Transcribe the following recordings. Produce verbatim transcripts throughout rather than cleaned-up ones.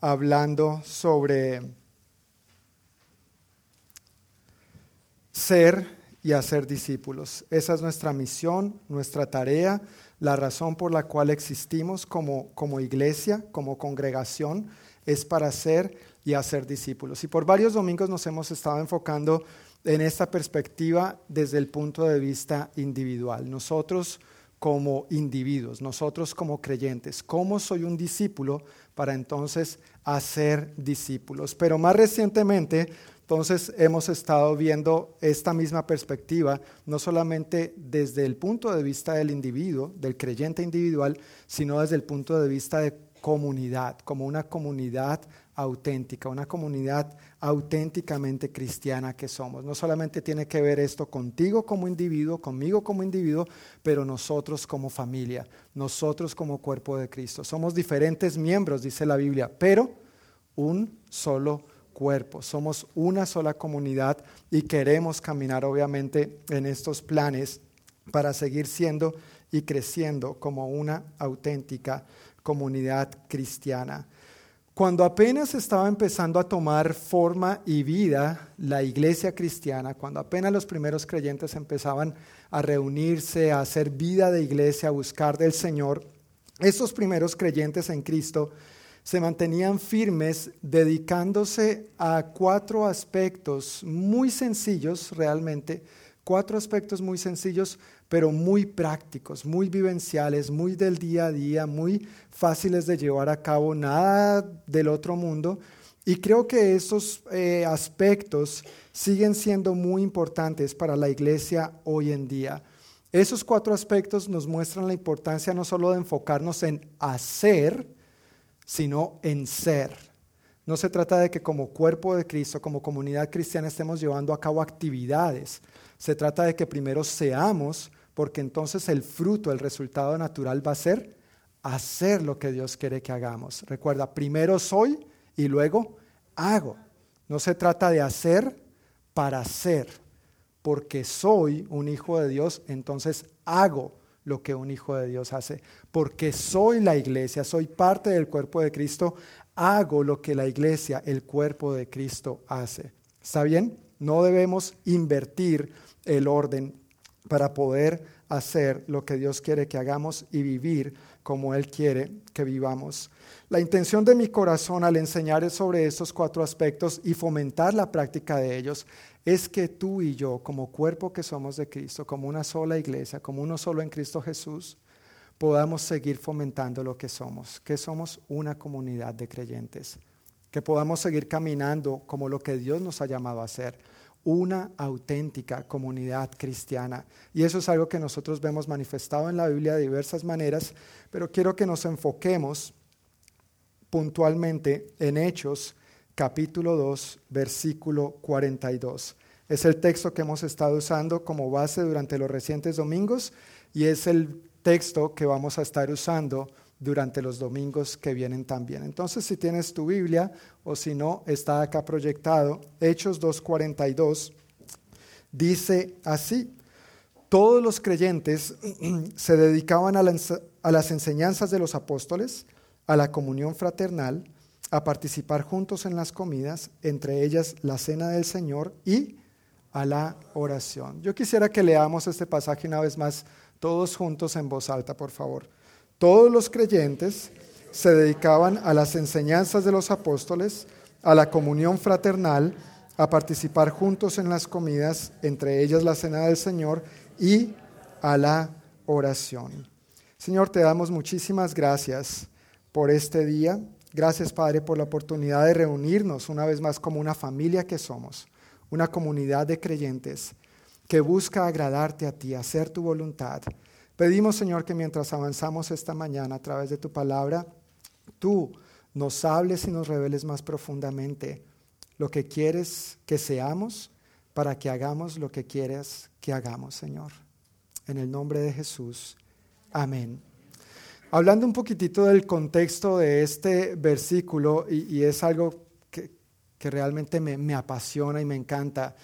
hablando sobre ser y hacer discípulos. Esa es nuestra misión, nuestra tarea, la razón por la cual existimos como, como iglesia, como congregación, es para ser y hacer discípulos. Y por varios domingos nos hemos estado enfocando en esta perspectiva desde el punto de vista individual. Nosotros como individuos, nosotros como creyentes, ¿cómo soy un discípulo para entonces hacer discípulos? Pero más recientemente, entonces hemos estado viendo esta misma perspectiva, no solamente desde el punto de vista del individuo, del creyente individual, sino desde el punto de vista de comunidad, como una comunidad auténtica, una comunidad auténticamente cristiana que somos. No solamente tiene que ver esto contigo como individuo, conmigo como individuo, pero nosotros como familia, nosotros como cuerpo de Cristo. Somos diferentes miembros, dice la Biblia, pero un solo cuerpo. Somos una sola comunidad y queremos caminar obviamente en estos planes para seguir siendo y creciendo como una auténtica comunidad cristiana. Cuando apenas estaba empezando a tomar forma y vida la iglesia cristiana, cuando apenas los primeros creyentes empezaban a reunirse, a hacer vida de iglesia, a buscar del Señor, estos primeros creyentes en Cristo se mantenían firmes dedicándose a cuatro aspectos muy sencillos realmente, cuatro aspectos muy sencillos, pero muy prácticos, muy vivenciales, muy del día a día, muy fáciles de llevar a cabo, nada del otro mundo. Y creo que esos eh, aspectos siguen siendo muy importantes para la iglesia hoy en día. Esos cuatro aspectos nos muestran la importancia no solo de enfocarnos en hacer, sino en ser. No se trata de que como cuerpo de Cristo, como comunidad cristiana, estemos llevando a cabo actividades. Se trata de que primero seamos, porque entonces el fruto, el resultado natural va a ser hacer lo que Dios quiere que hagamos. Recuerda, primero soy y luego hago. No se trata de hacer para ser, porque soy un hijo de Dios, entonces hago lo que un hijo de Dios hace. Porque soy la iglesia, soy parte del cuerpo de Cristo, hago lo que la iglesia, el cuerpo de Cristo hace. ¿Está bien? No debemos invertir el orden para poder hacer lo que Dios quiere que hagamos y vivir como Él quiere que vivamos. La intención de mi corazón al enseñar sobre estos cuatro aspectos y fomentar la práctica de ellos es que tú y yo, como cuerpo que somos de Cristo, como una sola iglesia, como uno solo en Cristo Jesús, podamos seguir fomentando lo que somos, que somos una comunidad de creyentes. Que podamos seguir caminando como lo que Dios nos ha llamado a ser, una auténtica comunidad cristiana. Y eso es algo que nosotros vemos manifestado en la Biblia de diversas maneras, pero quiero que nos enfoquemos puntualmente en Hechos, capítulo dos, versículo cuarenta y dos. Es el texto que hemos estado usando como base durante los recientes domingos y es el texto que vamos a estar usando durante los domingos que vienen también. Entonces, si tienes tu Biblia o si no, está acá proyectado. Hechos dos cuarenta y dos dice así: todos los creyentes se dedicaban a, la, a las enseñanzas de los apóstoles, a la comunión fraternal, a participar juntos en las comidas, entre ellas la cena del Señor, y a la oración. Yo quisiera que leamos este pasaje una vez más, todos juntos en voz alta, por favor. Todos los creyentes se dedicaban a las enseñanzas de los apóstoles, a la comunión fraternal, a participar juntos en las comidas, entre ellas la cena del Señor, y a la oración. Señor, te damos muchísimas gracias por este día. Gracias, Padre, por la oportunidad de reunirnos una vez más como una familia que somos, una comunidad de creyentes que busca agradarte a ti, hacer tu voluntad. Pedimos, Señor, que mientras avanzamos esta mañana a través de tu palabra, tú nos hables y nos reveles más profundamente lo que quieres que seamos para que hagamos lo que quieres que hagamos, Señor. En el nombre de Jesús. Amén. Hablando un poquitito del contexto de este versículo, y, y es algo que, que realmente me, me apasiona y me encanta.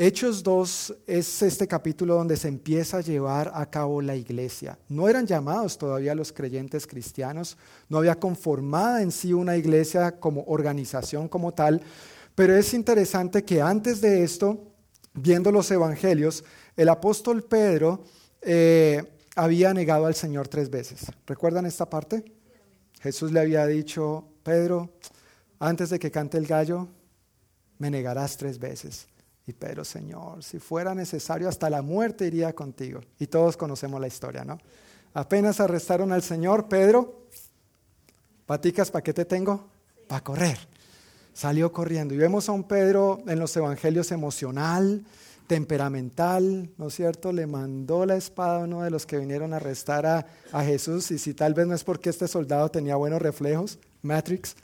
Hechos dos es este capítulo donde se empieza a llevar a cabo la iglesia. No eran llamados todavía los creyentes cristianos, no había conformada en sí una iglesia como organización como tal, pero es interesante que antes de esto, viendo los evangelios, el apóstol Pedro eh, había negado al Señor tres veces. ¿Recuerdan esta parte? Jesús le había dicho, Pedro, antes de que cante el gallo, me negarás tres veces. Y Pedro, Señor, si fuera necesario, hasta la muerte iría contigo. Y todos conocemos la historia, ¿no? Apenas arrestaron al Señor, Pedro, paticas, ¿para qué te tengo? Para correr. Salió corriendo. Y vemos a un Pedro en los evangelios emocional, temperamental, ¿no es cierto? Le mandó la espada a uno de los que vinieron a arrestar a, a Jesús. Y si tal vez no es porque este soldado tenía buenos reflejos, Matrix,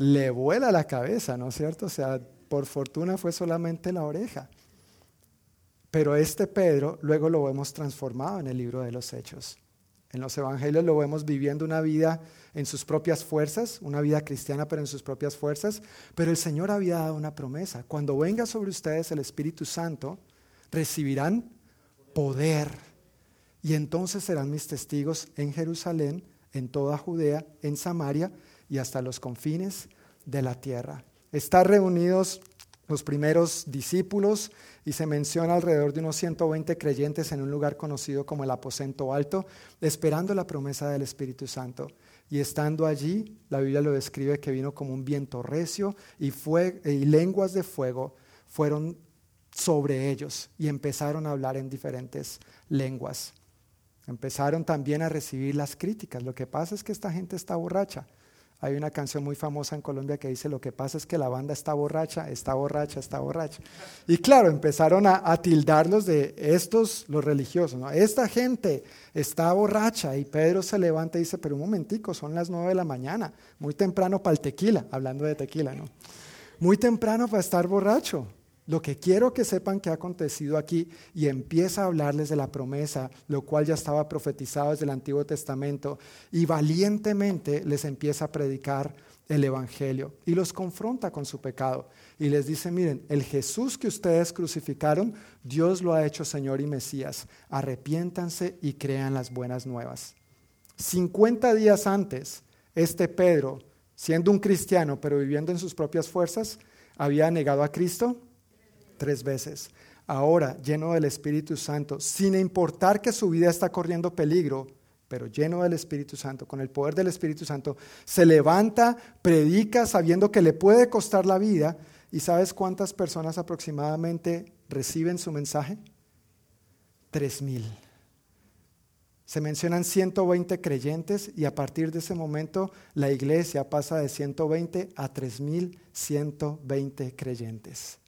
le vuela la cabeza, ¿no es cierto? O sea, por fortuna fue solamente la oreja. Pero este Pedro luego lo vemos transformado en el libro de los Hechos. En los evangelios lo vemos viviendo una vida en sus propias fuerzas, una vida cristiana pero en sus propias fuerzas. Pero el Señor había dado una promesa. Cuando venga sobre ustedes el Espíritu Santo, recibirán poder. Y entonces serán mis testigos en Jerusalén, en toda Judea, en Samaria, y hasta los confines de la tierra. Están reunidos los primeros discípulos y se menciona alrededor de unos ciento veinte creyentes en un lugar conocido como el aposento alto, esperando la promesa del Espíritu Santo. Y estando allí, la Biblia lo describe que vino como un viento recio y, fue, y lenguas de fuego fueron sobre ellos y empezaron a hablar en diferentes lenguas. Empezaron también a recibir las críticas. Lo que pasa es que esta gente está borracha. Hay una canción muy famosa en Colombia que dice, lo que pasa es que la banda está borracha, está borracha, está borracha. Y claro, empezaron a, a tildarlos de estos, los religiosos, ¿no? Esta gente está borracha. Y Pedro se levanta y dice, pero un momentico, son las nueve de la mañana, muy temprano para el tequila, hablando de tequila, ¿no? Muy temprano para estar borracho. Lo que quiero que sepan que ha acontecido aquí, y empieza a hablarles de la promesa, lo cual ya estaba profetizado desde el Antiguo Testamento, y valientemente les empieza a predicar el evangelio y los confronta con su pecado y les dice, miren, el Jesús que ustedes crucificaron, Dios lo ha hecho Señor y Mesías, arrepiéntanse y crean las buenas nuevas. cincuenta días antes, este Pedro, siendo un cristiano pero viviendo en sus propias fuerzas, había negado a Cristo tres veces. Ahora, lleno del Espíritu Santo, sin importar que su vida está corriendo peligro, pero lleno del Espíritu Santo, con el poder del Espíritu Santo, se levanta, predica sabiendo que le puede costar la vida. ¿Y sabes cuántas personas aproximadamente reciben su mensaje? Tres mil. Se mencionan ciento veinte creyentes y a partir de ese momento la iglesia pasa de ciento veinte a tres mil ciento veinte creyentes.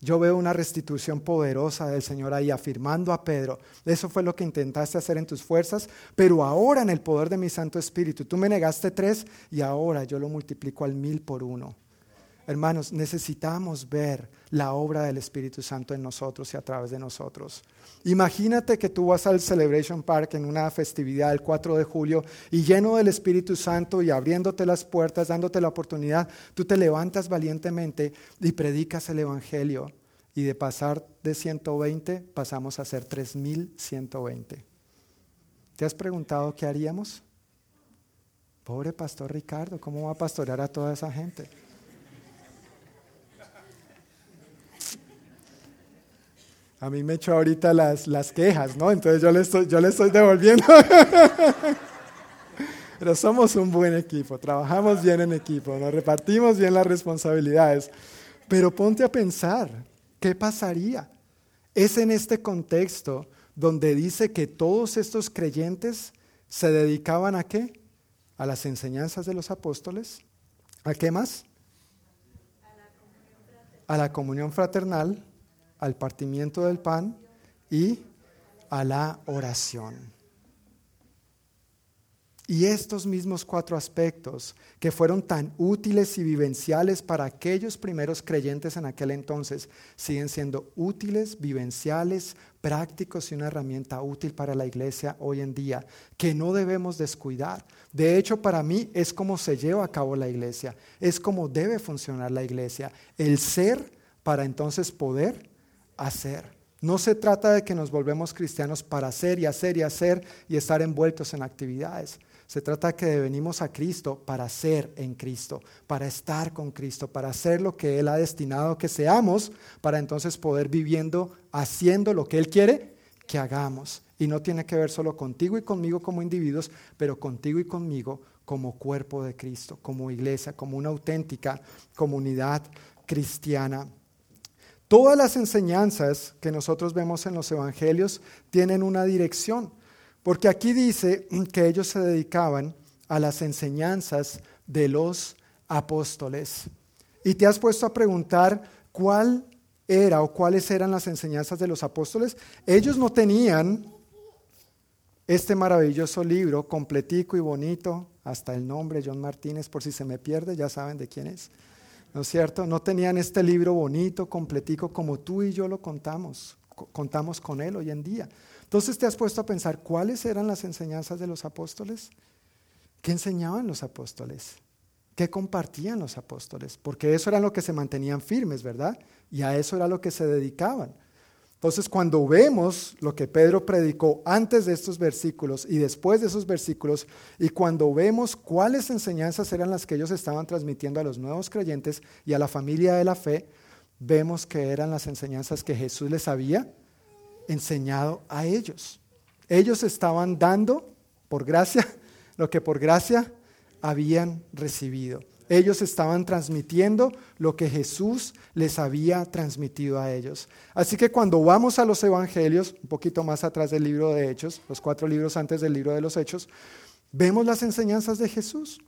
Yo veo una restitución poderosa del Señor ahí afirmando a Pedro, eso fue lo que intentaste hacer en tus fuerzas, pero ahora en el poder de mi Santo Espíritu, tú me negaste tres y ahora yo lo multiplico al mil por uno. Hermanos, necesitamos ver la obra del Espíritu Santo en nosotros y a través de nosotros. Imagínate que tú vas al Celebration Park en una festividad el cuatro de julio y lleno del Espíritu Santo y abriéndote las puertas, dándote la oportunidad, tú te levantas valientemente y predicas el evangelio. Y de pasar de ciento veinte pasamos a ser tres mil ciento veinte. ¿Te has preguntado qué haríamos? Pobre pastor Ricardo, ¿cómo va a pastorear a toda esa gente? A mí me echó ahorita las, las quejas, ¿no? Entonces yo le estoy, yo le estoy devolviendo. Pero somos un buen equipo, trabajamos bien en equipo, nos repartimos bien las responsabilidades. Pero ponte a pensar, ¿qué pasaría? Es en este contexto donde dice que todos estos creyentes se dedicaban ¿a qué? A las enseñanzas de los apóstoles. ¿A qué más? A la comunión fraternal, al partimiento del pan y a la oración. Y estos mismos cuatro aspectos que fueron tan útiles y vivenciales para aquellos primeros creyentes en aquel entonces, siguen siendo útiles, vivenciales, prácticos y una herramienta útil para la iglesia hoy en día, que no debemos descuidar. De hecho, para mí es como se lleva a cabo la iglesia, es como debe funcionar la iglesia, el ser para entonces poder hacer. No se trata de que nos volvemos cristianos para hacer y hacer y hacer y estar envueltos en actividades. Se trata de que venimos a Cristo para ser en Cristo, para estar con Cristo, para hacer lo que Él ha destinado que seamos, para entonces poder viviendo, haciendo lo que Él quiere que hagamos. Y no tiene que ver solo contigo y conmigo como individuos, pero contigo y conmigo como cuerpo de Cristo, como iglesia, como una auténtica comunidad cristiana. Todas las enseñanzas que nosotros vemos en los evangelios tienen una dirección, porque aquí dice que ellos se dedicaban a las enseñanzas de los apóstoles. ¿Y te has puesto a preguntar cuál era o cuáles eran las enseñanzas de los apóstoles? Ellos no tenían este maravilloso libro completico y bonito, hasta el nombre John Martínez, por si se me pierde, ya saben de quién es. ¿No es cierto? No tenían este libro bonito, completico, como tú y yo lo contamos, contamos con él hoy en día. Entonces, ¿te has puesto a pensar cuáles eran las enseñanzas de los apóstoles? ¿Qué enseñaban los apóstoles? ¿Qué compartían los apóstoles? Porque eso era lo que se mantenían firmes, ¿verdad? Y a eso era lo que se dedicaban. Entonces, cuando vemos lo que Pedro predicó antes de estos versículos y después de esos versículos, y cuando vemos cuáles enseñanzas eran las que ellos estaban transmitiendo a los nuevos creyentes y a la familia de la fe, vemos que eran las enseñanzas que Jesús les había enseñado a ellos. Ellos estaban dando por gracia lo que por gracia habían recibido. Ellos estaban transmitiendo lo que Jesús les había transmitido a ellos. Así que cuando vamos a los evangelios, un poquito más atrás del libro de Hechos, los cuatro libros antes del libro de los Hechos, vemos las enseñanzas de Jesús.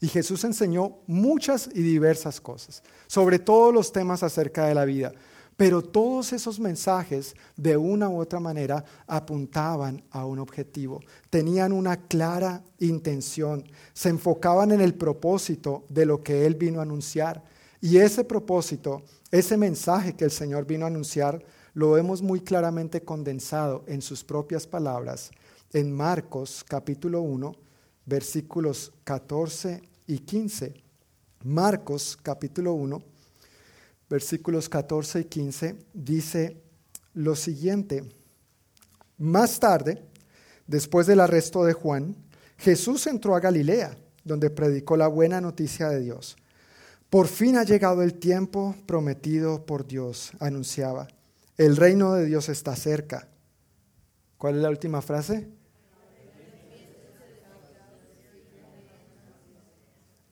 Y Jesús enseñó muchas y diversas cosas, sobre todos los temas acerca de la vida. Pero todos esos mensajes, de una u otra manera, apuntaban a un objetivo, tenían una clara intención, se enfocaban en el propósito de lo que Él vino a anunciar. Y ese propósito, ese mensaje que el Señor vino a anunciar, lo vemos muy claramente condensado en sus propias palabras, en Marcos capítulo uno, versículos catorce y quince. Marcos capítulo uno, versículos catorce y quince, dice lo siguiente. Más tarde, después del arresto de Juan, Jesús entró a Galilea, donde predicó la buena noticia de Dios. Por fin ha llegado el tiempo prometido por Dios, anunciaba. El reino de Dios está cerca. ¿Cuál es la última frase?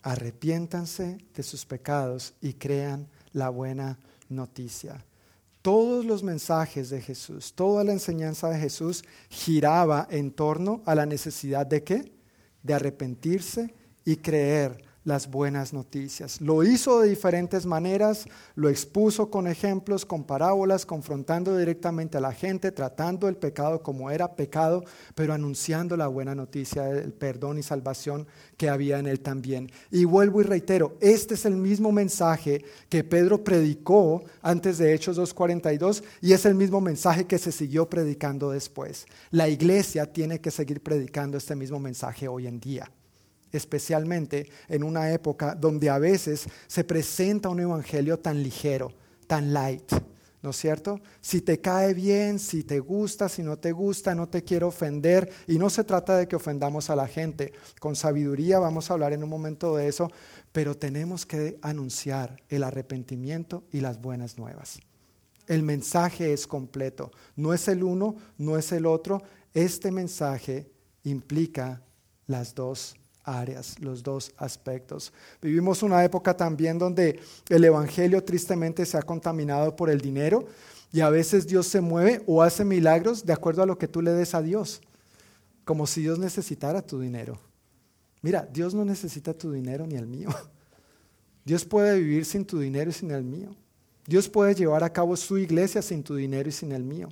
Arrepiéntanse de sus pecados y crean la buena noticia. Todos los mensajes de Jesús, toda la enseñanza de Jesús giraba en torno a la necesidad de ¿qué? De arrepentirse y creer las buenas noticias. Lo hizo de diferentes maneras, lo expuso con ejemplos, con parábolas, confrontando directamente a la gente, tratando el pecado como era pecado, pero anunciando la buena noticia del perdón y salvación que había en él también. Y vuelvo y reitero, este es el mismo mensaje que Pedro predicó antes de Hechos dos cuarenta y dos y es el mismo mensaje que se siguió predicando después. La iglesia tiene que seguir predicando este mismo mensaje hoy en día, especialmente en una época donde a veces se presenta un evangelio tan ligero, tan light, ¿no es cierto? Si te cae bien, si te gusta, si no te gusta, no te quiero ofender, y no se trata de que ofendamos a la gente, con sabiduría vamos a hablar en un momento de eso, pero tenemos que anunciar el arrepentimiento y las buenas nuevas. El mensaje es completo, no es el uno, no es el otro, este mensaje implica las dos áreas, los dos aspectos. Vivimos una época también donde el evangelio tristemente se ha contaminado por el dinero y a veces Dios se mueve o hace milagros de acuerdo a lo que tú le des a Dios, como si Dios necesitara tu dinero. Mira, Dios no necesita tu dinero ni el mío. Dios puede vivir sin tu dinero y sin el mío. Dios puede llevar a cabo su iglesia sin tu dinero y sin el mío.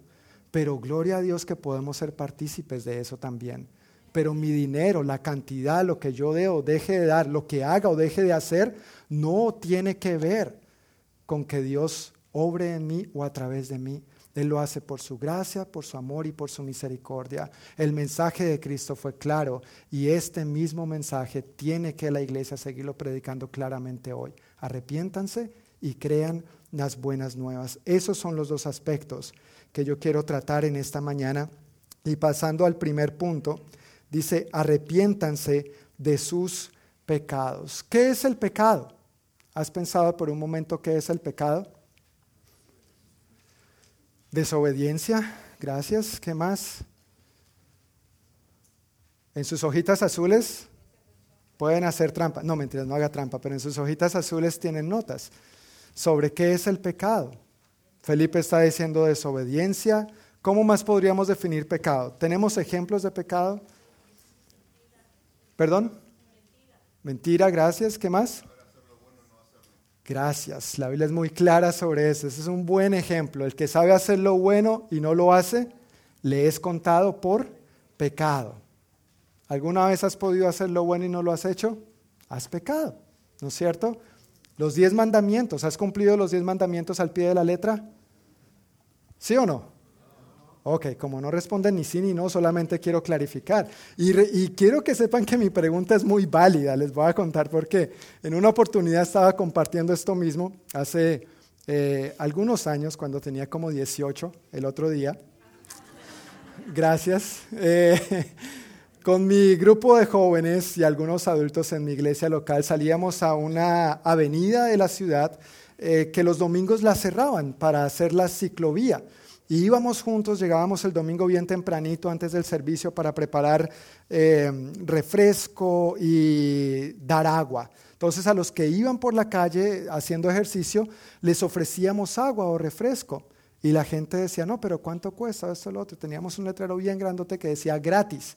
Pero gloria a Dios que podemos ser partícipes de eso también, pero mi dinero, la cantidad, lo que yo dé o deje de dar, lo que haga o deje de hacer, no tiene que ver con que Dios obre en mí o a través de mí. Él lo hace por su gracia, por su amor y por su misericordia. El mensaje de Cristo fue claro y este mismo mensaje tiene que la iglesia seguirlo predicando claramente hoy. Arrepiéntanse y crean las buenas nuevas. Esos son los dos aspectos que yo quiero tratar en esta mañana. Y pasando al primer punto, dice: arrepiéntanse de sus pecados. ¿Qué es el pecado? ¿Has pensado por un momento qué es el pecado? Desobediencia, gracias. ¿Qué más? En sus hojitas azules pueden hacer trampa. No, mentiras, no haga trampa, pero en sus hojitas azules tienen notas sobre qué es el pecado. Felipe está diciendo desobediencia. ¿Cómo más podríamos definir pecado? ¿Tenemos ejemplos de pecado? ¿Perdón? Mentira, gracias. ¿Qué más? Gracias, la Biblia es muy clara sobre eso, ese es un buen ejemplo. El que sabe hacer lo bueno y no lo hace, le es contado por pecado. ¿Alguna vez has podido hacer lo bueno y no lo has hecho? Has pecado, ¿no es cierto? Los diez mandamientos, ¿has cumplido los diez mandamientos al pie de la letra? ¿Sí o no? Ok, como no responden ni sí ni no, solamente quiero clarificar. Y, re, y quiero que sepan que mi pregunta es muy válida, les voy a contar por qué. En una oportunidad estaba compartiendo esto mismo, hace eh, algunos años, cuando tenía como dieciocho, el otro día. Gracias. Eh, con mi grupo de jóvenes y algunos adultos en mi iglesia local salíamos a una avenida de la ciudad eh, que los domingos la cerraban para hacer la ciclovía. Y íbamos juntos, llegábamos el domingo bien tempranito antes del servicio para preparar eh, refresco y dar agua. Entonces a los que iban por la calle haciendo ejercicio les ofrecíamos agua o refresco. Y la gente decía, no, pero ¿cuánto cuesta esto o lo otro? Teníamos un letrero bien grandote que decía gratis.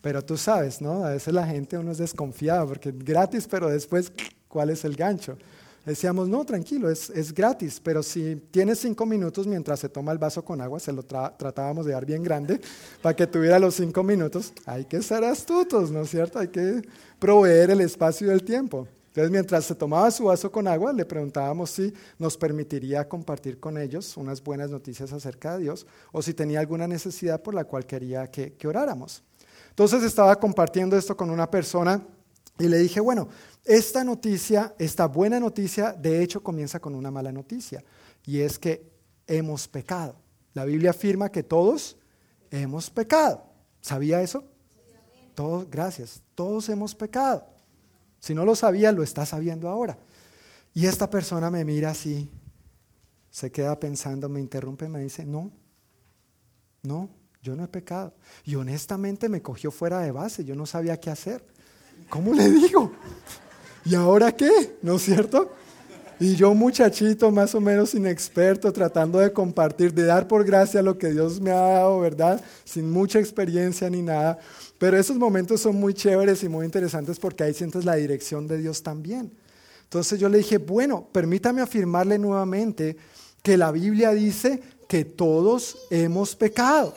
Pero tú sabes, ¿no? A veces la gente, uno es desconfiado porque gratis, pero después, ¿cuál es el gancho? Decíamos, no, tranquilo, es, es gratis, pero si tienes cinco minutos mientras se toma el vaso con agua, se lo tra- tratábamos de dar bien grande para que tuviera los cinco minutos. Hay que ser astutos, ¿no es cierto? Hay que proveer el espacio y el tiempo. Entonces, mientras se tomaba su vaso con agua, le preguntábamos si nos permitiría compartir con ellos unas buenas noticias acerca de Dios o si tenía alguna necesidad por la cual quería que, que oráramos. Entonces, estaba compartiendo esto con una persona y le dije, bueno, esta noticia, esta buena noticia, de hecho comienza con una mala noticia, y es que hemos pecado. La Biblia afirma que todos hemos pecado. ¿Sabía eso? Todos, gracias, todos hemos pecado. Si no lo sabía, lo está sabiendo ahora. Y esta persona me mira así, se queda pensando, me interrumpe, me dice, no, no, yo no he pecado. Y honestamente me cogió fuera de base, yo no sabía qué hacer. ¿Cómo le digo? ¿Y ahora qué? ¿No es cierto? Y yo, muchachito, más o menos inexperto, tratando de compartir, de dar por gracia lo que Dios me ha dado, ¿verdad? Sin mucha experiencia ni nada. Pero esos momentos son muy chéveres y muy interesantes porque ahí sientes la dirección de Dios también. Entonces yo le dije, bueno, permítame afirmarle nuevamente que la Biblia dice que todos hemos pecado.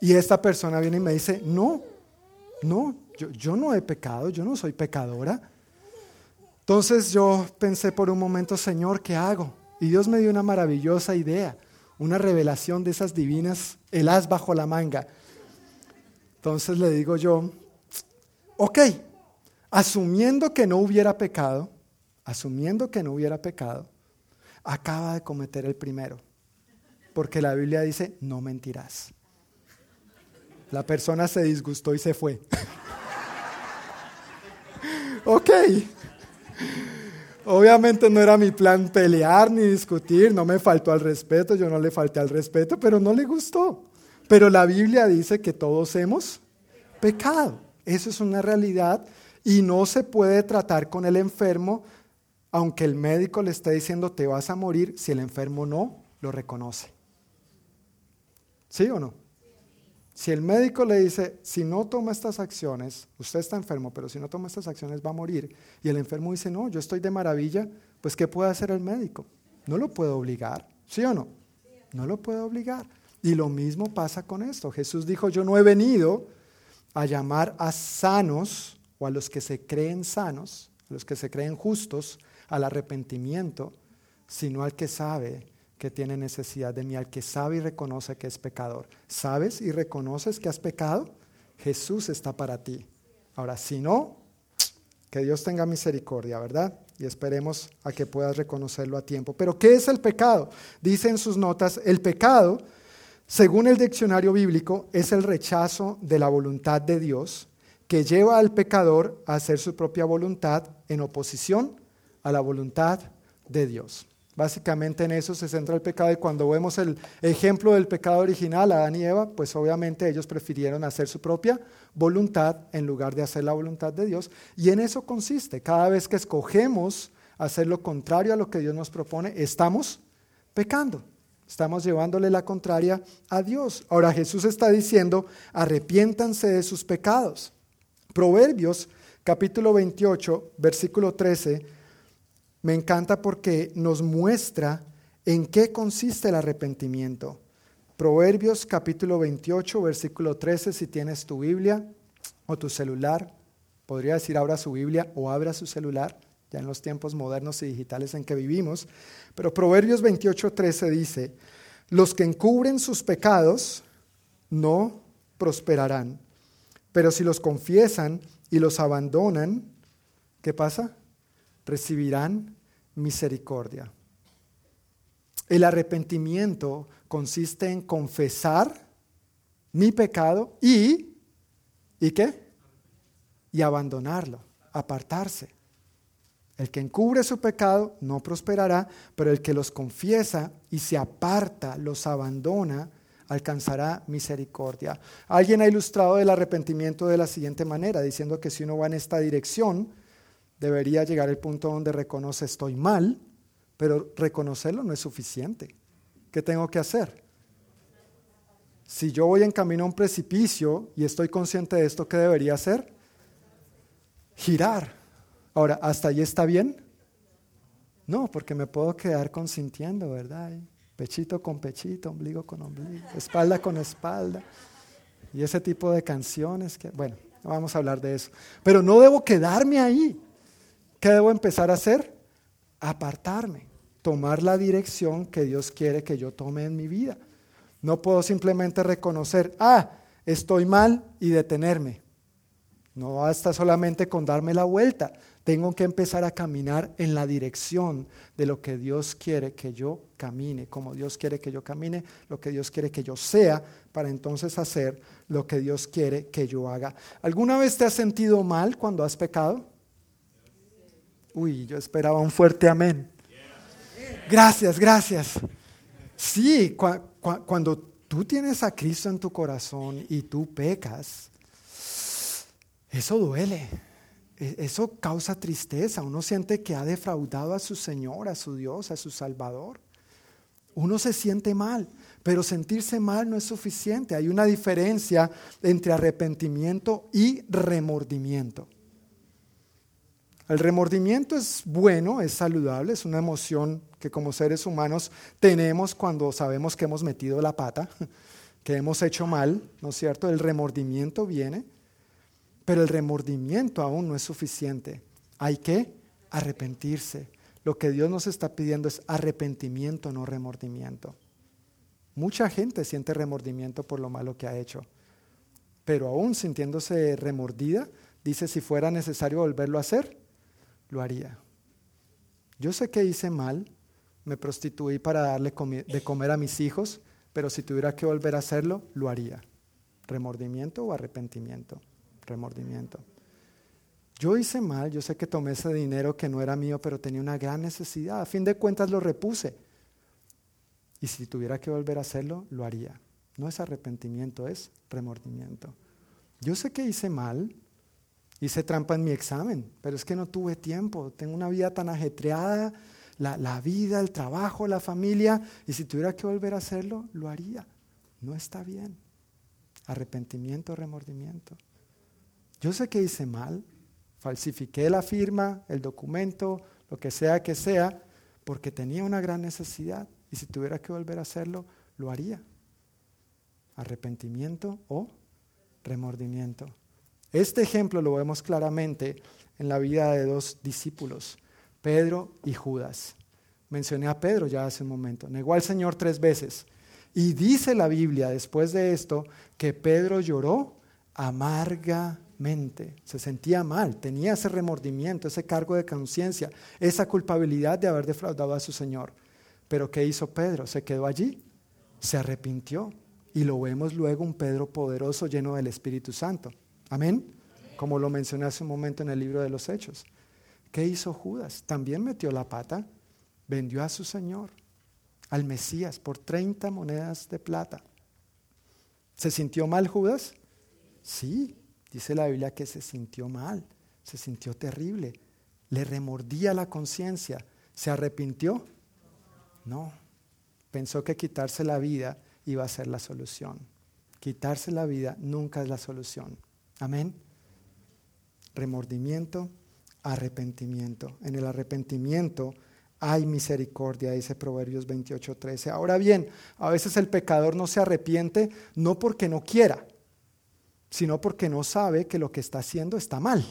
Y esta persona viene y me dice, no, no. Yo, yo no he pecado, yo no soy pecadora. Entonces yo pensé por un momento, Señor, ¿qué hago? Y Dios me dio una maravillosa idea, una revelación de esas divinas, el as bajo la manga. Entonces le digo yo, ok, asumiendo que no hubiera pecado, asumiendo que no hubiera pecado, acaba de cometer el primero, porque la Biblia dice, no mentirás. La persona se disgustó y se fue. Ok, obviamente no era mi plan pelear ni discutir, no me faltó al respeto, yo no le falté al respeto, pero no le gustó. Pero la Biblia dice que todos hemos pecado, eso es una realidad y no se puede tratar con el enfermo, aunque el médico le esté diciendo te vas a morir, si el enfermo no lo reconoce. ¿Sí o no? Si el médico le dice, si no toma estas acciones, usted está enfermo, pero si no toma estas acciones va a morir, y el enfermo dice, no, yo estoy de maravilla, pues ¿qué puede hacer el médico? No lo puede obligar, ¿sí o no? No lo puede obligar. Y lo mismo pasa con esto. Jesús dijo, yo no he venido a llamar a sanos o a los que se creen sanos, a los que se creen justos, al arrepentimiento, sino al que sabe que tiene necesidad de mí, al que sabe y reconoce que es pecador. ¿Sabes y reconoces que has pecado? Jesús está para ti. Ahora, si no, que Dios tenga misericordia, ¿verdad? Y esperemos a que puedas reconocerlo a tiempo. Pero ¿qué es el pecado? Dice en sus notas, el pecado, según el diccionario bíblico, es el rechazo de la voluntad de Dios que lleva al pecador a hacer su propia voluntad en oposición a la voluntad de Dios. Básicamente en eso se centra el pecado, y cuando vemos el ejemplo del pecado original, Adán y Eva, pues obviamente ellos prefirieron hacer su propia voluntad en lugar de hacer la voluntad de Dios, y en eso consiste. Cada vez que escogemos hacer lo contrario a lo que Dios nos propone, estamos pecando, estamos llevándole la contraria a Dios. Ahora Jesús está diciendo, arrepiéntanse de sus pecados. Proverbios capítulo veintiocho, versículo trece, me encanta porque nos muestra en qué consiste el arrepentimiento. Proverbios capítulo veintiocho, versículo trece, si tienes tu Biblia o tu celular, podría decir abra su Biblia o abra su celular, ya en los tiempos modernos y digitales en que vivimos. Pero Proverbios veintiocho, trece dice, los que encubren sus pecados no prosperarán, pero si los confiesan y los abandonan, ¿qué pasa? Recibirán misericordia. El arrepentimiento consiste en confesar mi pecado y, ¿y qué? Y abandonarlo, apartarse. El que encubre su pecado no prosperará, pero el que los confiesa y se aparta, los abandona, alcanzará misericordia. Alguien ha ilustrado el arrepentimiento de la siguiente manera, diciendo que si uno va en esta dirección, debería llegar el punto donde reconoce estoy mal, pero reconocerlo no es suficiente. ¿Qué tengo que hacer? Si yo voy en camino a un precipicio y estoy consciente de esto, ¿qué debería hacer? Girar. Ahora, ¿hasta ahí está bien? No, porque me puedo quedar consintiendo, ¿verdad? Pechito con pechito, ombligo con ombligo, espalda con espalda. Y ese tipo de canciones que, bueno, no vamos a hablar de eso. Pero no debo quedarme ahí. ¿Qué debo empezar a hacer? Apartarme, tomar la dirección que Dios quiere que yo tome en mi vida. No puedo simplemente reconocer, ah, estoy mal y detenerme. No basta solamente con darme la vuelta. Tengo que empezar a caminar en la dirección de lo que Dios quiere que yo camine, como Dios quiere que yo camine, lo que Dios quiere que yo sea, para entonces hacer lo que Dios quiere que yo haga. ¿Alguna vez te has sentido mal cuando has pecado? Uy, yo esperaba un fuerte amén. Gracias, gracias. Sí, cu- cu- cuando tú tienes a Cristo en tu corazón y tú pecas, eso duele, eso causa tristeza. Uno siente que ha defraudado a su Señor, a su Dios, a su Salvador. Uno se siente mal, pero sentirse mal no es suficiente. Hay una diferencia entre arrepentimiento y remordimiento. El remordimiento es bueno, es saludable, es una emoción que como seres humanos tenemos cuando sabemos que hemos metido la pata, que hemos hecho mal, ¿no es cierto? El remordimiento viene, pero el remordimiento aún no es suficiente. Hay que arrepentirse. Lo que Dios nos está pidiendo es arrepentimiento, no remordimiento. Mucha gente siente remordimiento por lo malo que ha hecho, pero aún sintiéndose remordida, dice, si fuera necesario volverlo a hacer, lo haría. Yo sé que hice mal, me prostituí para darle comi- de comer a mis hijos, pero si tuviera que volver a hacerlo, lo haría. ¿Remordimiento o arrepentimiento? Remordimiento. Yo hice mal, yo sé que tomé ese dinero que no era mío, pero tenía una gran necesidad. A fin de cuentas lo repuse. Y si tuviera que volver a hacerlo, lo haría. No es arrepentimiento, es remordimiento. Yo sé que hice mal, hice trampa en mi examen, pero es que no tuve tiempo, tengo una vida tan ajetreada, la, la vida, el trabajo, la familia, y si tuviera que volver a hacerlo, lo haría. No está bien. Arrepentimiento, remordimiento. Yo sé que hice mal, falsifiqué la firma, el documento, lo que sea que sea, porque tenía una gran necesidad, y si tuviera que volver a hacerlo, lo haría. Arrepentimiento o remordimiento. Este ejemplo lo vemos claramente en la vida de dos discípulos, Pedro y Judas. Mencioné a Pedro ya hace un momento, negó al Señor tres veces. Y dice la Biblia después de esto que Pedro lloró amargamente, se sentía mal, tenía ese remordimiento, ese cargo de conciencia, esa culpabilidad de haber defraudado a su Señor. Pero ¿qué hizo Pedro? ¿Se quedó allí? Se arrepintió y lo vemos luego un Pedro poderoso lleno del Espíritu Santo. Amén, como lo mencioné hace un momento en el libro de los Hechos. ¿Qué hizo Judas? También metió la pata, vendió a su Señor, al Mesías, por treinta monedas de plata. ¿Se sintió mal Judas? Sí, dice la Biblia que se sintió mal, se sintió terrible, le remordía la conciencia. ¿Se arrepintió? No, pensó que quitarse la vida iba a ser la solución. Quitarse la vida nunca es la solución. Amén. Remordimiento, arrepentimiento. En el arrepentimiento hay misericordia, dice Proverbios veintiocho trece. Ahora bien, a veces el pecador no se arrepiente, no porque no quiera, sino porque no sabe que lo que está haciendo está mal.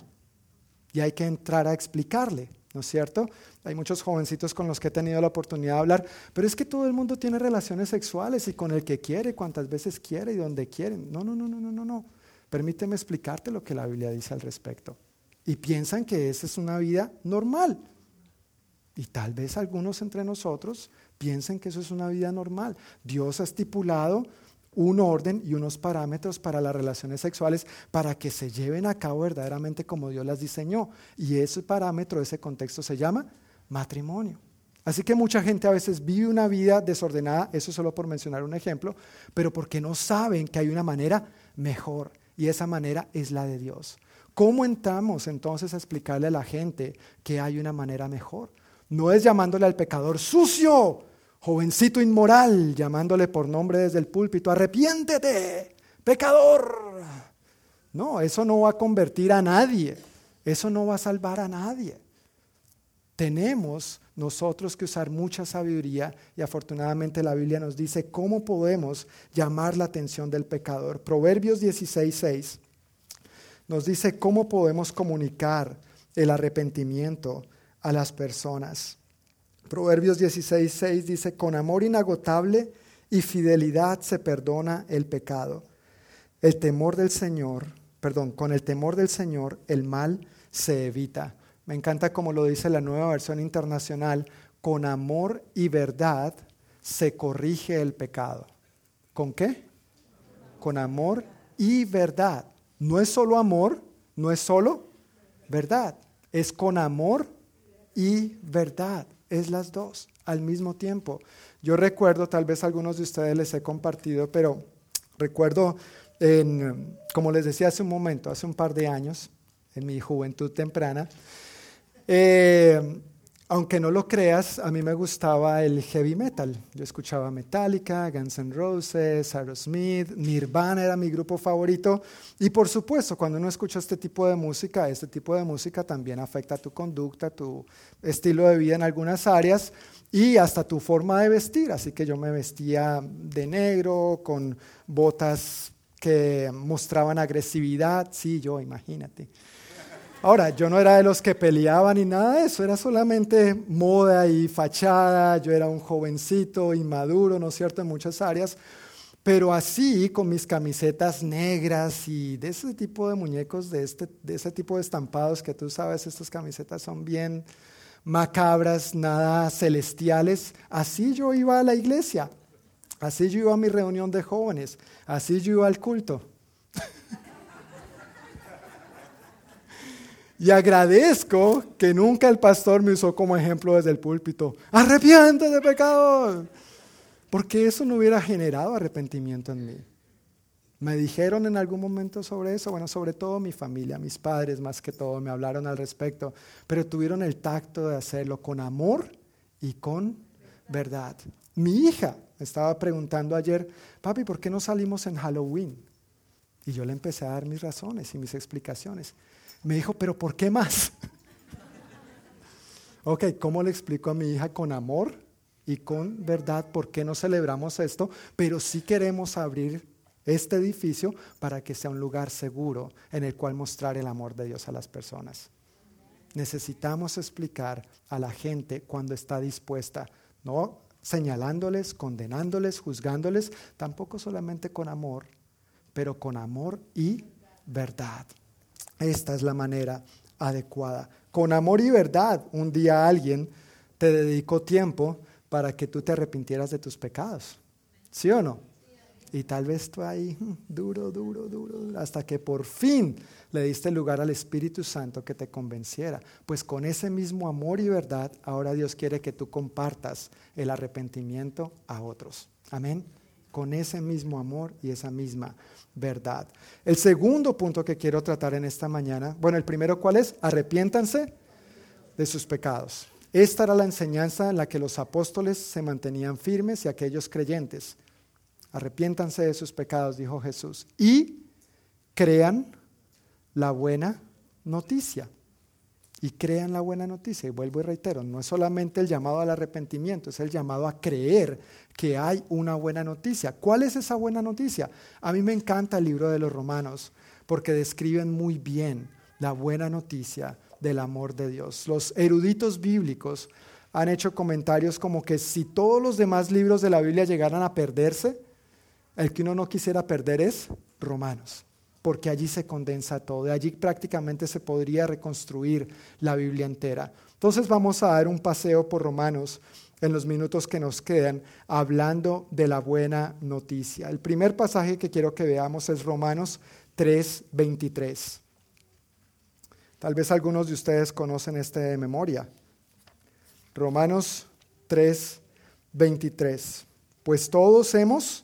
Y hay que entrar a explicarle, ¿no es cierto? Hay muchos jovencitos con los que he tenido la oportunidad de hablar, pero es que todo el mundo tiene relaciones sexuales y con el que quiere, cuantas veces quiere y donde quiere. No, no, no, no, no, no, no. Permíteme explicarte lo que la Biblia dice al respecto. Y piensan que esa es una vida normal. Y tal vez algunos entre nosotros piensen que eso es una vida normal. Dios ha estipulado un orden y unos parámetros para las relaciones sexuales para que se lleven a cabo verdaderamente como Dios las diseñó. Y ese parámetro, ese contexto se llama matrimonio. Así que mucha gente a veces vive una vida desordenada, eso solo por mencionar un ejemplo, pero porque no saben que hay una manera mejor y esa manera es la de Dios. ¿Cómo entramos entonces a explicarle a la gente que hay una manera mejor? No es llamándole al pecador sucio, jovencito inmoral, llamándole por nombre desde el púlpito, arrepiéntete, pecador. No, eso no va a convertir a nadie, eso no va a salvar a nadie. Tenemos nosotros que usar mucha sabiduría y afortunadamente la Biblia nos dice cómo podemos llamar la atención del pecador. Proverbios dieciséis seis nos dice cómo podemos comunicar el arrepentimiento a las personas. Proverbios dieciséis seis dice, con amor inagotable y fidelidad se perdona el pecado. El temor del Señor, perdón, con el temor del Señor el mal se evita. Me encanta como lo dice la Nueva Versión Internacional, con amor y verdad se corrige el pecado. ¿Con qué? Con amor y verdad. No es solo amor, no es solo verdad, es con amor y verdad. Es las dos, al mismo tiempo. Yo recuerdo, tal vez a algunos de ustedes les he compartido, pero recuerdo, en, como les decía hace un momento, hace un par de años, en mi juventud temprana, eh, aunque no lo creas, a mí me gustaba el heavy metal. Yo escuchaba Metallica, Guns N' Roses, Aerosmith, Nirvana era mi grupo favorito. Y por supuesto, cuando uno escucha este tipo de música, este tipo de música también afecta tu conducta, tu estilo de vida en algunas áreas y hasta tu forma de vestir. Así que yo me vestía de negro, con botas que mostraban agresividad. Sí, yo, imagínate. Ahora, yo no era de los que peleaban ni nada de eso, era solamente moda y fachada, yo era un jovencito inmaduro, ¿no es cierto?, en muchas áreas, pero así con mis camisetas negras y de ese tipo de muñecos, de, este, de ese tipo de estampados que tú sabes, estas camisetas son bien macabras, nada celestiales, así yo iba a la iglesia, así yo iba a mi reunión de jóvenes, así yo iba al culto. Y agradezco que nunca el pastor me usó como ejemplo desde el púlpito. ¡Arrepiéntete, pecador! Porque eso no hubiera generado arrepentimiento en mí. Me dijeron en algún momento sobre eso, bueno, sobre todo mi familia, mis padres más que todo, me hablaron al respecto, pero tuvieron el tacto de hacerlo con amor y con verdad. Mi hija estaba preguntando ayer, papi, ¿por qué no salimos en Halloween? Y yo le empecé a dar mis razones y mis explicaciones. Me dijo, ¿pero por qué más? Ok, ¿cómo le explico a mi hija con amor y con verdad por qué no celebramos esto? Pero sí queremos abrir este edificio para que sea un lugar seguro en el cual mostrar el amor de Dios a las personas. Necesitamos explicar a la gente cuando está dispuesta, no señalándoles, condenándoles, juzgándoles, tampoco solamente con amor, pero con amor y verdad. Esta es la manera adecuada. Con amor y verdad, un día alguien te dedicó tiempo para que tú te arrepintieras de tus pecados, ¿sí o no? Y tal vez tú ahí, duro, duro, duro, hasta que por fin le diste lugar al Espíritu Santo que te convenciera. Pues con ese mismo amor y verdad, ahora Dios quiere que tú compartas el arrepentimiento a otros. Amén. Con ese mismo amor y esa misma verdad. El segundo punto que quiero tratar en esta mañana, bueno, el primero, ¿cuál es? Arrepiéntanse de sus pecados. Esta era la enseñanza en la que los apóstoles se mantenían firmes y aquellos creyentes. Arrepiéntanse de sus pecados, dijo Jesús, y crean la buena noticia. Y crean la buena noticia. Y vuelvo y reitero, no es solamente el llamado al arrepentimiento, es el llamado a creer que hay una buena noticia. ¿Cuál es esa buena noticia? A mí me encanta el libro de los Romanos, porque describen muy bien la buena noticia del amor de Dios. Los eruditos bíblicos han hecho comentarios como que si todos los demás libros de la Biblia llegaran a perderse, el que uno no quisiera perder es Romanos, porque allí se condensa todo, de allí prácticamente se podría reconstruir la Biblia entera. Entonces vamos a dar un paseo por Romanos en los minutos que nos quedan, hablando de la buena noticia. El primer pasaje que quiero que veamos es Romanos tres veintitrés. Tal vez algunos de ustedes conocen este de memoria. Romanos tres veintitrés. Pues todos hemos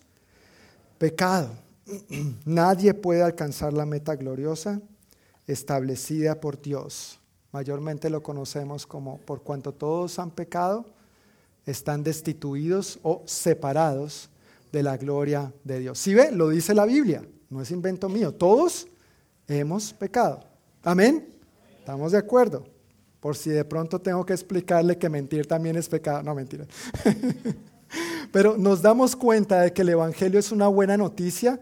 pecado. Nadie puede alcanzar la meta gloriosa establecida por Dios. Mayormente lo conocemos como por cuanto todos han pecado, están destituidos o separados de la gloria de Dios. ¿Sí ve? Lo dice la Biblia, no es invento mío. Todos hemos pecado. Amén. ¿Estamos de acuerdo? Por si de pronto tengo que explicarle que mentir también es pecado. No, mentira. Pero nos damos cuenta de que el Evangelio es una buena noticia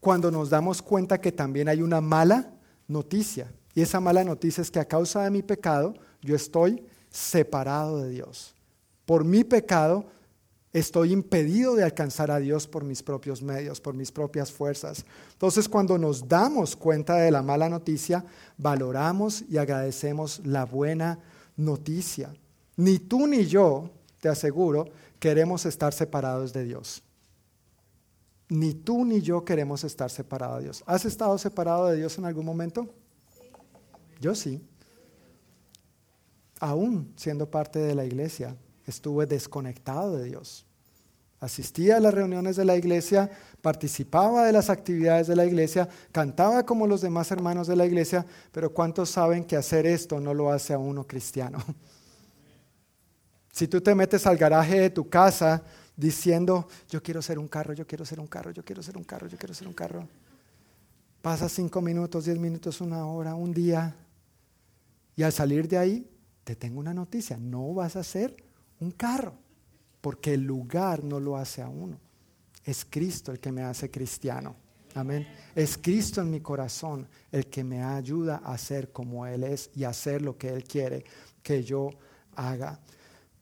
cuando nos damos cuenta que también hay una mala noticia. Y esa mala noticia es que a causa de mi pecado, yo estoy separado de Dios. Por mi pecado, estoy impedido de alcanzar a Dios por mis propios medios, por mis propias fuerzas. Entonces, cuando nos damos cuenta de la mala noticia, valoramos y agradecemos la buena noticia. Ni tú ni yo, te aseguro, queremos estar separados de Dios. Ni tú ni yo queremos estar separados de Dios. ¿Has estado separado de Dios en algún momento? Yo sí. Aún siendo parte de la iglesia, estuve desconectado de Dios. Asistía a las reuniones de la iglesia, participaba de las actividades de la iglesia, cantaba como los demás hermanos de la iglesia, pero ¿cuántos saben que hacer esto no lo hace a uno cristiano? Si tú te metes al garaje de tu casa diciendo, yo quiero ser un carro, yo quiero ser un carro, yo quiero ser un carro, yo quiero ser un carro. Pasas cinco minutos, diez minutos, una hora, un día, y al salir de ahí, te tengo una noticia, no vas a ser un carro, porque el lugar no lo hace a uno. Es Cristo el que me hace cristiano. Amén. Es Cristo en mi corazón el que me ayuda a ser como Él es y hacer lo que Él quiere que yo haga.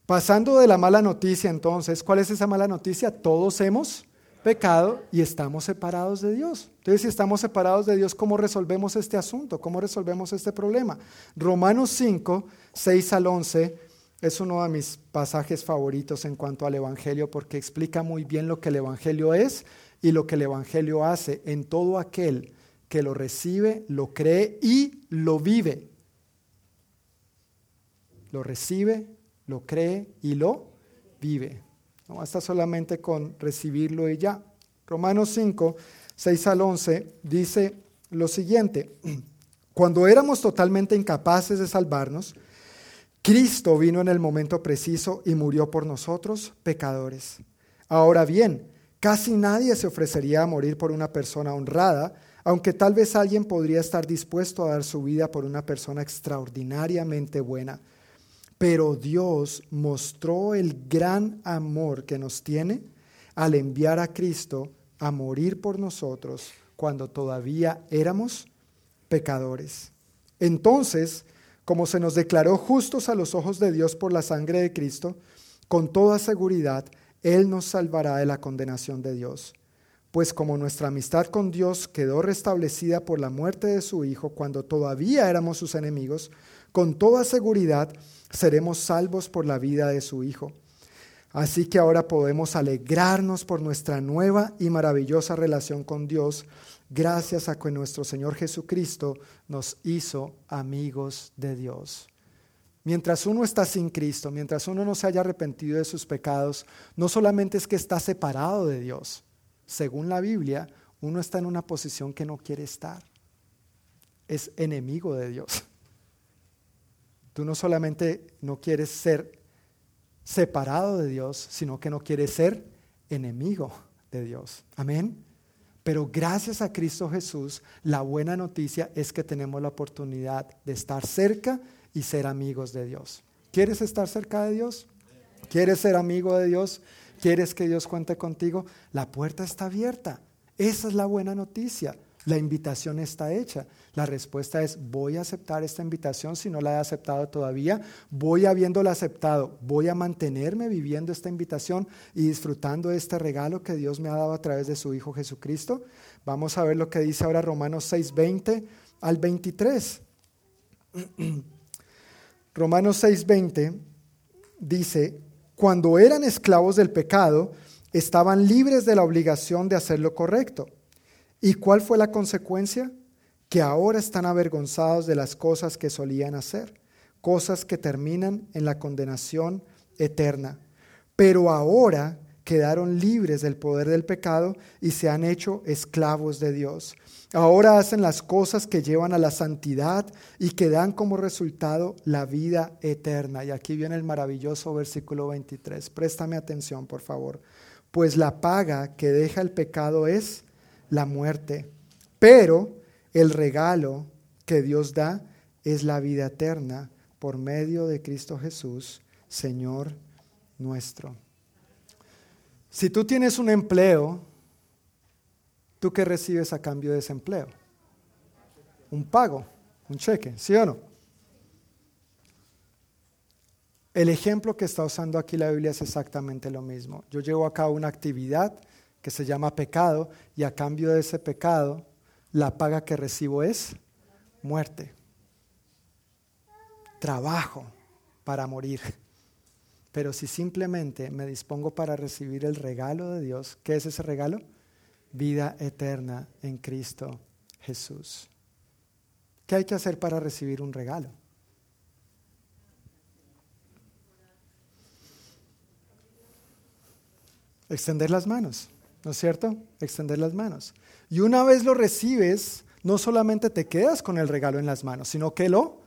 Pasando de la mala noticia, entonces, ¿cuál es esa mala noticia? Todos hemos pecado y estamos separados de Dios. Entonces, si estamos separados de Dios, ¿cómo resolvemos este asunto? ¿Cómo resolvemos este problema? Romanos cinco, seis al once. Es uno de mis pasajes favoritos en cuanto al Evangelio, porque explica muy bien lo que el Evangelio es y lo que el Evangelio hace en todo aquel que lo recibe, lo cree y lo vive. Lo recibe, lo cree y lo vive. No basta solamente con recibirlo y ya. Romanos cinco, seis al once dice lo siguiente: cuando éramos totalmente incapaces de salvarnos, Cristo vino en el momento preciso y murió por nosotros, pecadores. Ahora bien, casi nadie se ofrecería a morir por una persona honrada, aunque tal vez alguien podría estar dispuesto a dar su vida por una persona extraordinariamente buena. Pero Dios mostró el gran amor que nos tiene al enviar a Cristo a morir por nosotros cuando todavía éramos pecadores. Entonces, como se nos declaró justos a los ojos de Dios por la sangre de Cristo, con toda seguridad Él nos salvará de la condenación de Dios. Pues como nuestra amistad con Dios quedó restablecida por la muerte de su Hijo cuando todavía éramos sus enemigos, con toda seguridad seremos salvos por la vida de su Hijo. Así que ahora podemos alegrarnos por nuestra nueva y maravillosa relación con Dios, gracias a que nuestro Señor Jesucristo nos hizo amigos de Dios. Mientras uno está sin Cristo, mientras uno no se haya arrepentido de sus pecados, no solamente es que está separado de Dios. Según la Biblia, uno está en una posición que no quiere estar. Es enemigo de Dios. Tú no solamente no quieres ser separado de Dios, sino que no quieres ser enemigo de Dios. Amén. Pero gracias a Cristo Jesús, la buena noticia es que tenemos la oportunidad de estar cerca y ser amigos de Dios. ¿Quieres estar cerca de Dios? ¿Quieres ser amigo de Dios? ¿Quieres que Dios cuente contigo? La puerta está abierta. Esa es la buena noticia. La invitación está hecha. La respuesta es: voy a aceptar esta invitación si no la he aceptado todavía. Voy habiéndola aceptado. Voy a mantenerme viviendo esta invitación y disfrutando de este regalo que Dios me ha dado a través de su Hijo Jesucristo. Vamos a ver lo que dice ahora Romanos seis, veinte al veintitrés. Romanos seis, veinte dice: cuando eran esclavos del pecado, estaban libres de la obligación de hacer lo correcto. ¿Y cuál fue la consecuencia? Que ahora están avergonzados de las cosas que solían hacer, cosas que terminan en la condenación eterna. Pero ahora quedaron libres del poder del pecado y se han hecho esclavos de Dios. Ahora hacen las cosas que llevan a la santidad y que dan como resultado la vida eterna. Y aquí viene el maravilloso versículo veintitrés. Préstame atención, por favor. Pues la paga que deja el pecado es la muerte, pero el regalo que Dios da es la vida eterna por medio de Cristo Jesús, Señor nuestro. Si tú tienes un empleo, ¿tú qué recibes a cambio de ese empleo? Un pago, un cheque, ¿sí o no? El ejemplo que está usando aquí la Biblia es exactamente lo mismo. Yo llevo a cabo una actividad que se llama pecado y a cambio de ese pecado, la paga que recibo es muerte. Trabajo para morir. Pero si simplemente me dispongo para recibir el regalo de Dios, ¿qué es ese regalo? Vida eterna en Cristo Jesús. ¿Qué hay que hacer para recibir un regalo? Extender las manos, ¿no es cierto? Extender las manos. Y una vez lo recibes, no solamente te quedas con el regalo en las manos, sino que lo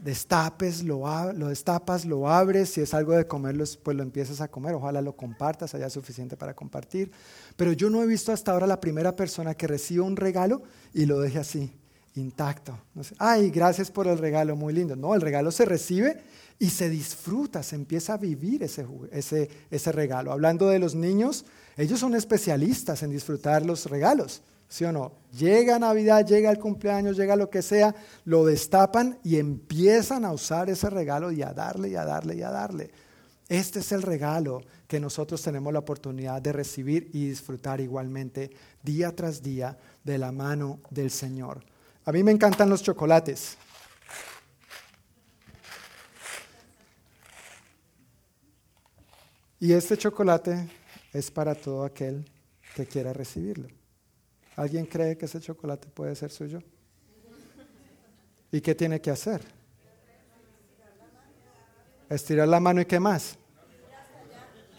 destapes, lo, ab- lo destapas, lo abres. Si es algo de comer, pues lo empiezas a comer. Ojalá lo compartas, haya suficiente para compartir. Pero yo no he visto hasta ahora la primera persona que reciba un regalo y lo deje así, intacto. No sé, ay, gracias por el regalo, muy lindo. No, el regalo se recibe y se disfruta, se empieza a vivir ese, ese, ese regalo. Hablando de los niños, ellos son especialistas en disfrutar los regalos, ¿sí o no? Llega Navidad, llega el cumpleaños, llega lo que sea, lo destapan y empiezan a usar ese regalo y a darle, y a darle, y a darle. Este es el regalo que nosotros tenemos la oportunidad de recibir y disfrutar igualmente día tras día de la mano del Señor. A mí me encantan los chocolates. Y este chocolate es para todo aquel que quiera recibirlo. ¿Alguien cree que ese chocolate puede ser suyo? ¿Y qué tiene que hacer? Estirar la mano y ¿qué más?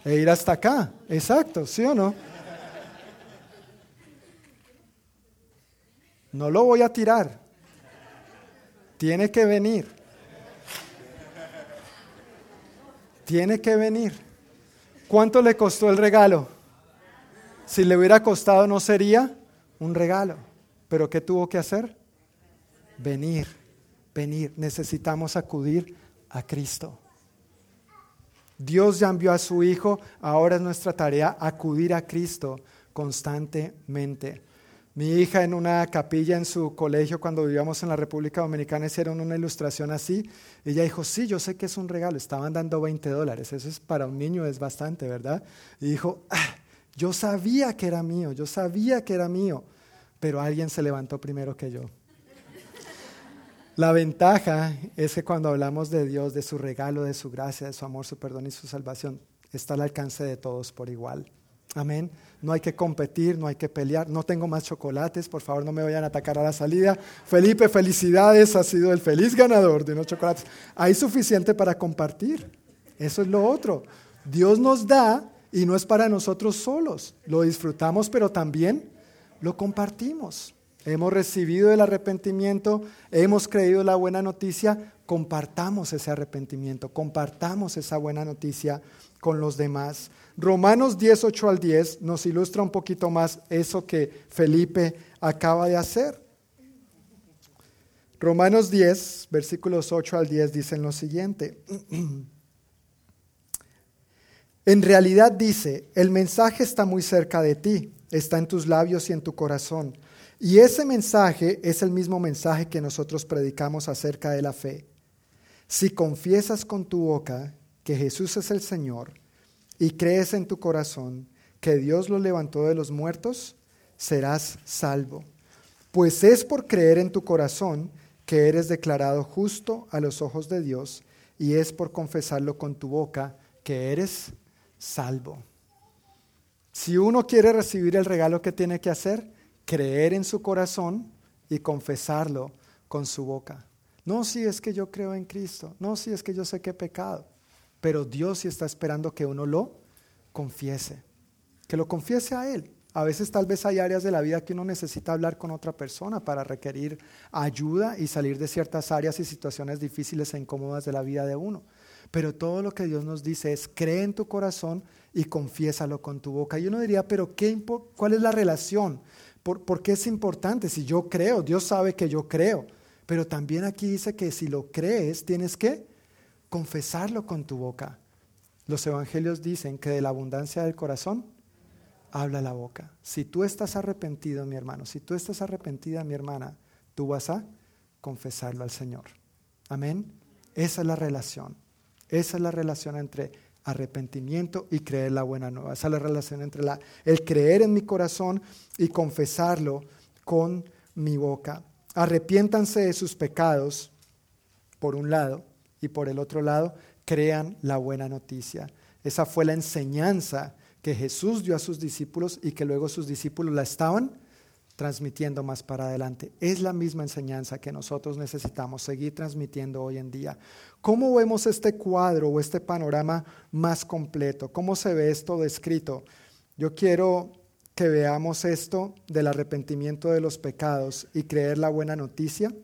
E ir hasta acá. Exacto, ¿sí o no? No lo voy a tirar. Tiene que venir. Tiene que venir. ¿Cuánto le costó el regalo? Si le hubiera costado no sería un regalo. ¿Pero qué tuvo que hacer? Venir, venir. Necesitamos acudir a Cristo. Dios ya envió a su Hijo, ahora es nuestra tarea acudir a Cristo constantemente. Mi hija en una capilla en su colegio cuando vivíamos en la República Dominicana hicieron una ilustración así. Ella dijo, sí, yo sé que es un regalo, estaban dando veinte dólares, eso es, para un niño es bastante, ¿verdad? Y dijo, ah, yo sabía que era mío, yo sabía que era mío, pero alguien se levantó primero que yo. La ventaja es que cuando hablamos de Dios, de su regalo, de su gracia, de su amor, su perdón y su salvación, está al alcance de todos por igual. Amén. No hay que competir, no hay que pelear. No tengo más chocolates, por favor no me vayan a atacar a la salida. Felipe, felicidades, has sido el feliz ganador de unos chocolates. Hay suficiente para compartir. Eso es lo otro. Dios nos da y no es para nosotros solos. Lo disfrutamos, pero también lo compartimos. Hemos recibido el arrepentimiento, hemos creído la buena noticia, compartamos ese arrepentimiento, compartamos esa buena noticia con los demás. Romanos diez, ocho al diez nos ilustra un poquito más eso que Felipe acaba de hacer. Romanos diez, versículos ocho al diez dicen lo siguiente. En realidad dice, el mensaje está muy cerca de ti, está en tus labios y en tu corazón. Y ese mensaje es el mismo mensaje que nosotros predicamos acerca de la fe. Si confiesas con tu boca que Jesús es el Señor y crees en tu corazón que Dios lo levantó de los muertos, serás salvo. Pues es por creer en tu corazón que eres declarado justo a los ojos de Dios y es por confesarlo con tu boca que eres salvo. Si uno quiere recibir el regalo, ¿qué tiene que hacer? Creer en su corazón y confesarlo con su boca. No, si es que yo creo en Cristo. No, si es que yo sé que he pecado. Pero Dios sí está esperando que uno lo confiese, que lo confiese a Él. A veces tal vez hay áreas de la vida que uno necesita hablar con otra persona para requerir ayuda y salir de ciertas áreas y situaciones difíciles e incómodas de la vida de uno. Pero todo lo que Dios nos dice es cree en tu corazón y confiésalo con tu boca. Y uno diría, pero qué impo- ¿cuál es la relación? ¿Por, ¿Por qué es importante? Si yo creo, Dios sabe que yo creo. Pero también aquí dice que si lo crees, tienes que confesarlo con tu boca. Los evangelios dicen que de la abundancia del corazón habla la boca. Si tú estás arrepentido, mi hermano, si tú estás arrepentida, mi hermana, tú vas a confesarlo al Señor. Amén. Esa es la relación. Esa es la relación entre arrepentimiento y creer la buena nueva. Esa es la relación entre la, el creer en mi corazón y confesarlo con mi boca. Arrepiéntanse de sus pecados, por un lado, y por el otro lado, crean la buena noticia. Esa fue la enseñanza que Jesús dio a sus discípulos y que luego sus discípulos la estaban transmitiendo más para adelante. Es la misma enseñanza que nosotros necesitamos seguir transmitiendo hoy en día. ¿Cómo vemos este cuadro o este panorama más completo? ¿Cómo se ve esto descrito? Yo quiero que veamos esto del arrepentimiento de los pecados y creer la buena noticia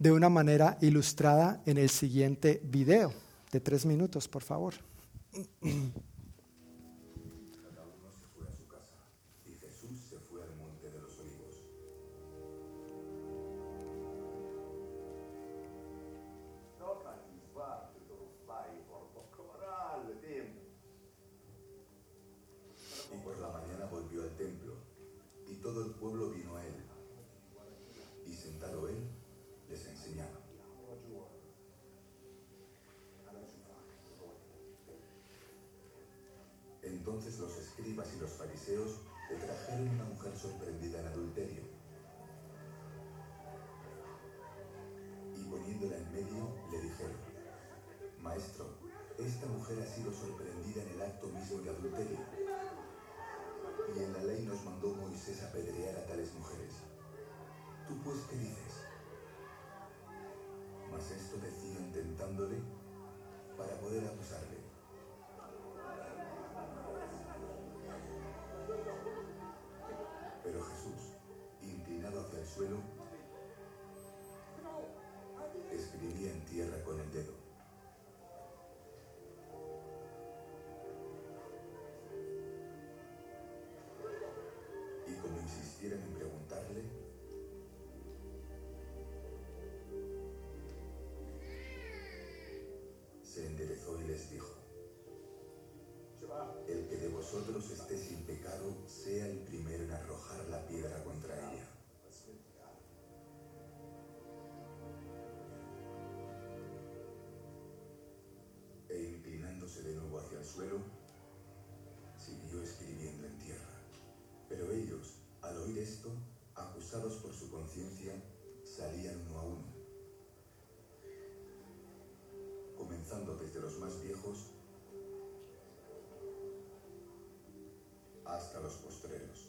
de una manera ilustrada en el siguiente video de tres minutos, por favor. Entonces los escribas y los fariseos le trajeron una mujer sorprendida en adulterio, y poniéndola en medio le dijeron, Maestro, esta mujer ha sido sorprendida en el acto mismo de adulterio, y en la ley nos mandó Moisés apedrear a tales mujeres. ¿Tú pues qué dices? Mas esto decían tentándole para poder acusarle. Pero Jesús, inclinado hacia el suelo, escribía en tierra con el dedo. Y como insistieran en preguntarle, se enderezó y les dijo, el que debo vosotros esté sin pecado, sea el primero en arrojar la piedra contra ella. E inclinándose de nuevo hacia el suelo, siguió escribiendo en tierra. Pero ellos, al oír esto, acusados por su conciencia, salían uno a uno, comenzando desde los más viejos hasta los postreros,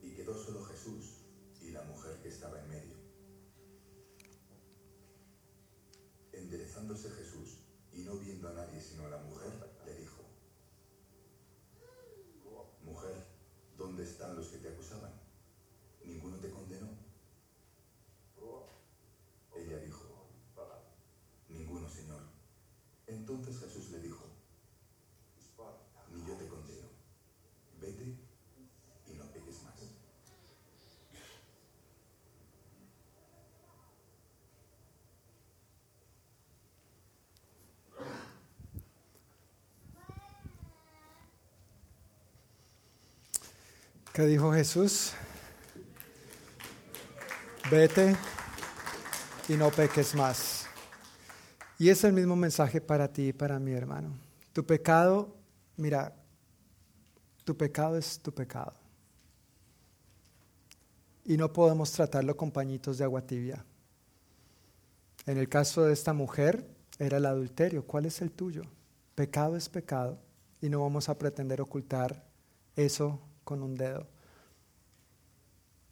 y quedó solo Jesús y la mujer que estaba en medio. Enderezándose Jesús, y no viendo a nadie sino a la mujer, le dijo: Mujer, ¿dónde están los que te acusaban? ¿Ninguno te condenó? Ella dijo: Ninguno, Señor. Entonces Jesús le dijo: Ni yo te condeno. Vete y no peques más. ¿Qué dijo Jesús? Vete y no peques más. Y es el mismo mensaje para ti y para mi hermano. Tu pecado, mira, tu pecado es tu pecado. Y no podemos tratarlo con pañitos de agua tibia. En el caso de esta mujer, era el adulterio. ¿Cuál es el tuyo? Pecado es pecado y no vamos a pretender ocultar eso con un dedo.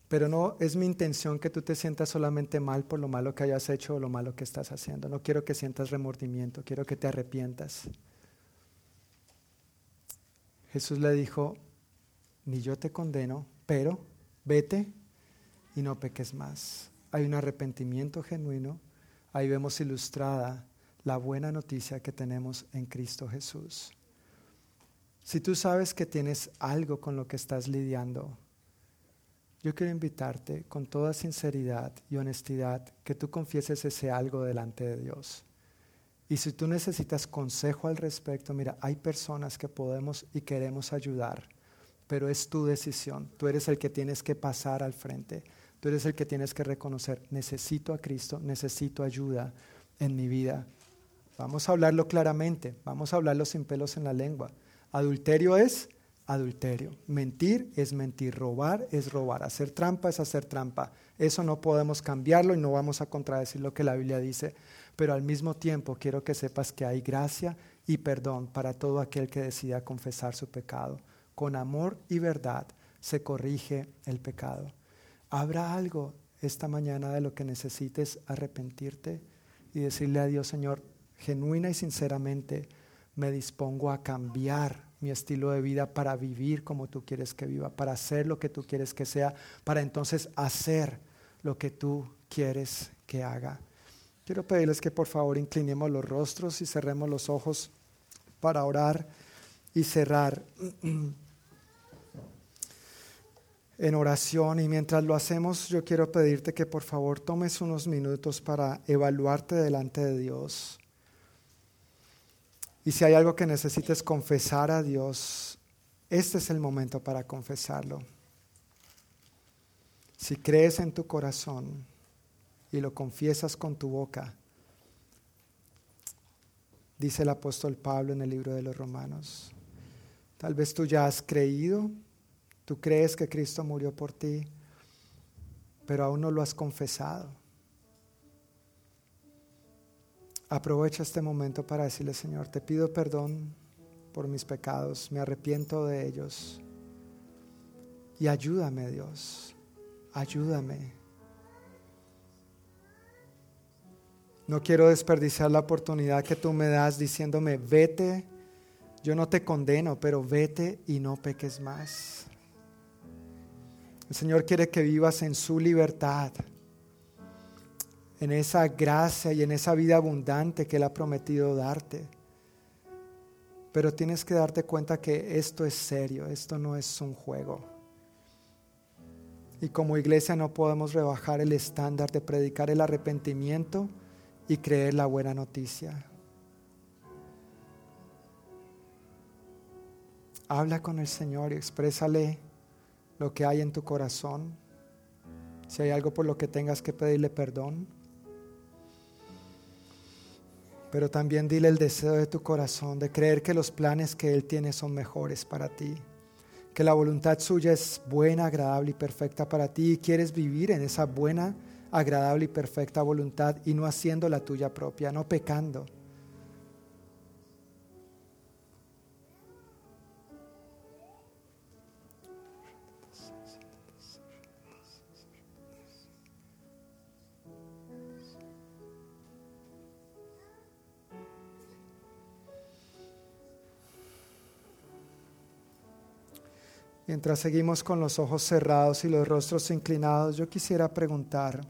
Pero no es mi intención que tú te sientas solamente mal por lo malo que hayas hecho o lo malo que estás haciendo. No quiero que sientas remordimiento, quiero que te arrepientas. Jesús le dijo: Ni yo te condeno, pero vete y no peques más. Hay un arrepentimiento genuino. Ahí vemos ilustrada la buena noticia que tenemos en Cristo Jesús. Si tú sabes que tienes algo con lo que estás lidiando, yo quiero invitarte con toda sinceridad y honestidad que tú confieses ese algo delante de Dios. Y si tú necesitas consejo al respecto, mira, hay personas que podemos y queremos ayudar, pero es tu decisión. Tú eres el que tienes que pasar al frente. Tú eres el que tienes que reconocer: necesito a Cristo, necesito ayuda en mi vida. Vamos a hablarlo claramente, vamos a hablarlo sin pelos en la lengua. Adulterio es adulterio, mentir es mentir, robar es robar, hacer trampa es hacer trampa. Eso no podemos cambiarlo y no vamos a contradecir lo que la Biblia dice, pero al mismo tiempo quiero que sepas que hay gracia y perdón para todo aquel que decida confesar su pecado. Con amor y verdad se corrige el pecado. ¿Habrá algo esta mañana de lo que necesites arrepentirte y decirle a Dios: Señor, genuina y sinceramente me dispongo a cambiar mi estilo de vida para vivir como tú quieres que viva, para hacer lo que tú quieres que sea, para entonces hacer lo que tú quieres que haga? Quiero pedirles que por favor inclinemos los rostros y cerremos los ojos para orar y cerrar en oración. Y mientras lo hacemos, yo quiero pedirte que por favor tomes unos minutos para evaluarte delante de Dios. Y si hay algo que necesites confesar a Dios, este es el momento para confesarlo. Si crees en tu corazón y lo confiesas con tu boca, dice el apóstol Pablo en el libro de los Romanos, tal vez tú ya has creído, tú crees que Cristo murió por ti, pero aún no lo has confesado. Aprovecha este momento para decirle: Señor, te pido perdón por mis pecados, me arrepiento de ellos y ayúdame, Dios, ayúdame. No quiero desperdiciar la oportunidad que tú me das diciéndome: vete, yo no te condeno, pero vete y no peques más. El Señor quiere que vivas en su libertad, en esa gracia y en esa vida abundante que Él ha prometido darte. Pero tienes que darte cuenta que esto es serio, esto no es un juego. Y como iglesia no podemos rebajar el estándar de predicar el arrepentimiento y creer la buena noticia. Habla con el Señor y exprésale lo que hay en tu corazón. Si hay algo por lo que tengas que pedirle perdón, pero también dile el deseo de tu corazón de creer que los planes que Él tiene son mejores para ti, que la voluntad suya es buena, agradable y perfecta para ti, y quieres vivir en esa buena, agradable y perfecta voluntad y no haciendo la tuya propia, no pecando. Mientras seguimos con los ojos cerrados y los rostros inclinados, yo quisiera preguntar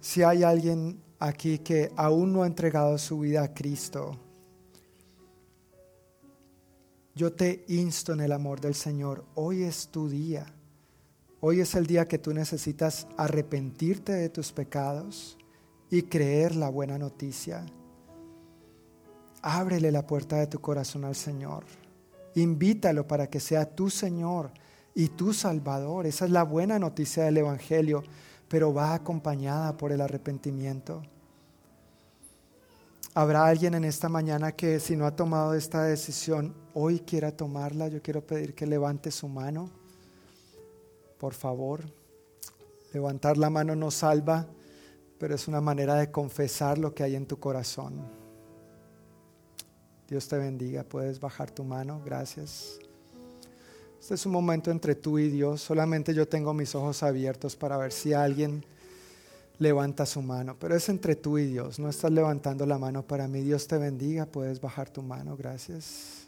si hay alguien aquí que aún no ha entregado su vida a Cristo. Yo te insto en el amor del Señor, hoy es tu día. Hoy es el día que tú necesitas arrepentirte de tus pecados y creer la buena noticia. Ábrele la puerta de tu corazón al Señor. Invítalo para que sea tu Señor y tu Salvador. Esa es la buena noticia del Evangelio, pero va acompañada por el arrepentimiento. Habrá alguien en esta mañana que, si no ha tomado esta decisión, hoy quiera tomarla. Yo quiero pedir que levante su mano, por favor. Levantar la mano no salva, pero es una manera de confesar lo que hay en tu corazón. Dios te bendiga, puedes bajar tu mano, gracias. Este es un momento entre tú y Dios, solamente yo tengo mis ojos abiertos para ver si alguien levanta su mano, pero es entre tú y Dios, no estás levantando la mano para mí. Dios te bendiga, puedes bajar tu mano, gracias.